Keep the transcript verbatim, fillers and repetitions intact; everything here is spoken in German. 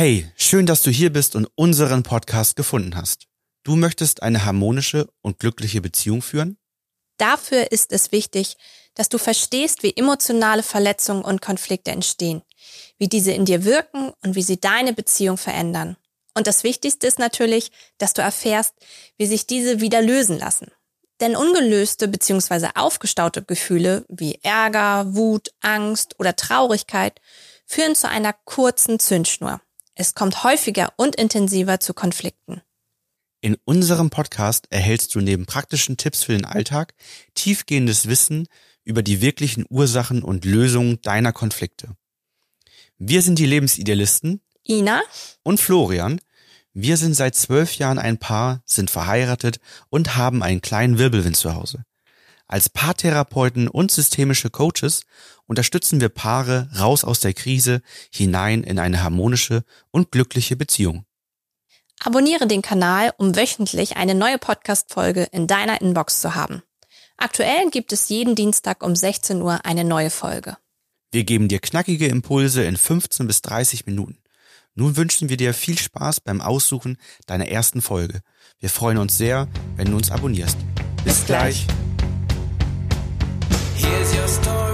Hey, schön, dass du hier bist und unseren Podcast gefunden hast. Du möchtest eine harmonische und glückliche Beziehung führen? Dafür ist es wichtig, dass du verstehst, wie emotionale Verletzungen und Konflikte entstehen, wie diese in dir wirken und wie sie deine Beziehung verändern. Und das Wichtigste ist natürlich, dass du erfährst, wie sich diese wieder lösen lassen. Denn ungelöste bzw. aufgestaute Gefühle wie Ärger, Wut, Angst oder Traurigkeit führen zu einer kurzen Zündschnur. Es kommt häufiger und intensiver zu Konflikten. In unserem Podcast erhältst du neben praktischen Tipps für den Alltag tiefgehendes Wissen über die wirklichen Ursachen und Lösungen deiner Konflikte. Wir sind die Lebensidealisten Ina und Florian. Wir sind seit zwölf Jahren ein Paar, sind verheiratet und haben einen kleinen Wirbelwind zu Hause. Als Paartherapeuten und systemische Coaches unterstützen wir Paare raus aus der Krise hinein in eine harmonische und glückliche Beziehung. Abonniere den Kanal, um wöchentlich eine neue Podcast-Folge in deiner Inbox zu haben. Aktuell gibt es jeden Dienstag um sechzehn Uhr eine neue Folge. Wir geben dir knackige Impulse in fünfzehn bis dreißig Minuten. Nun wünschen wir dir viel Spaß beim Aussuchen deiner ersten Folge. Wir freuen uns sehr, wenn du uns abonnierst. Bis gleich. Here's your story.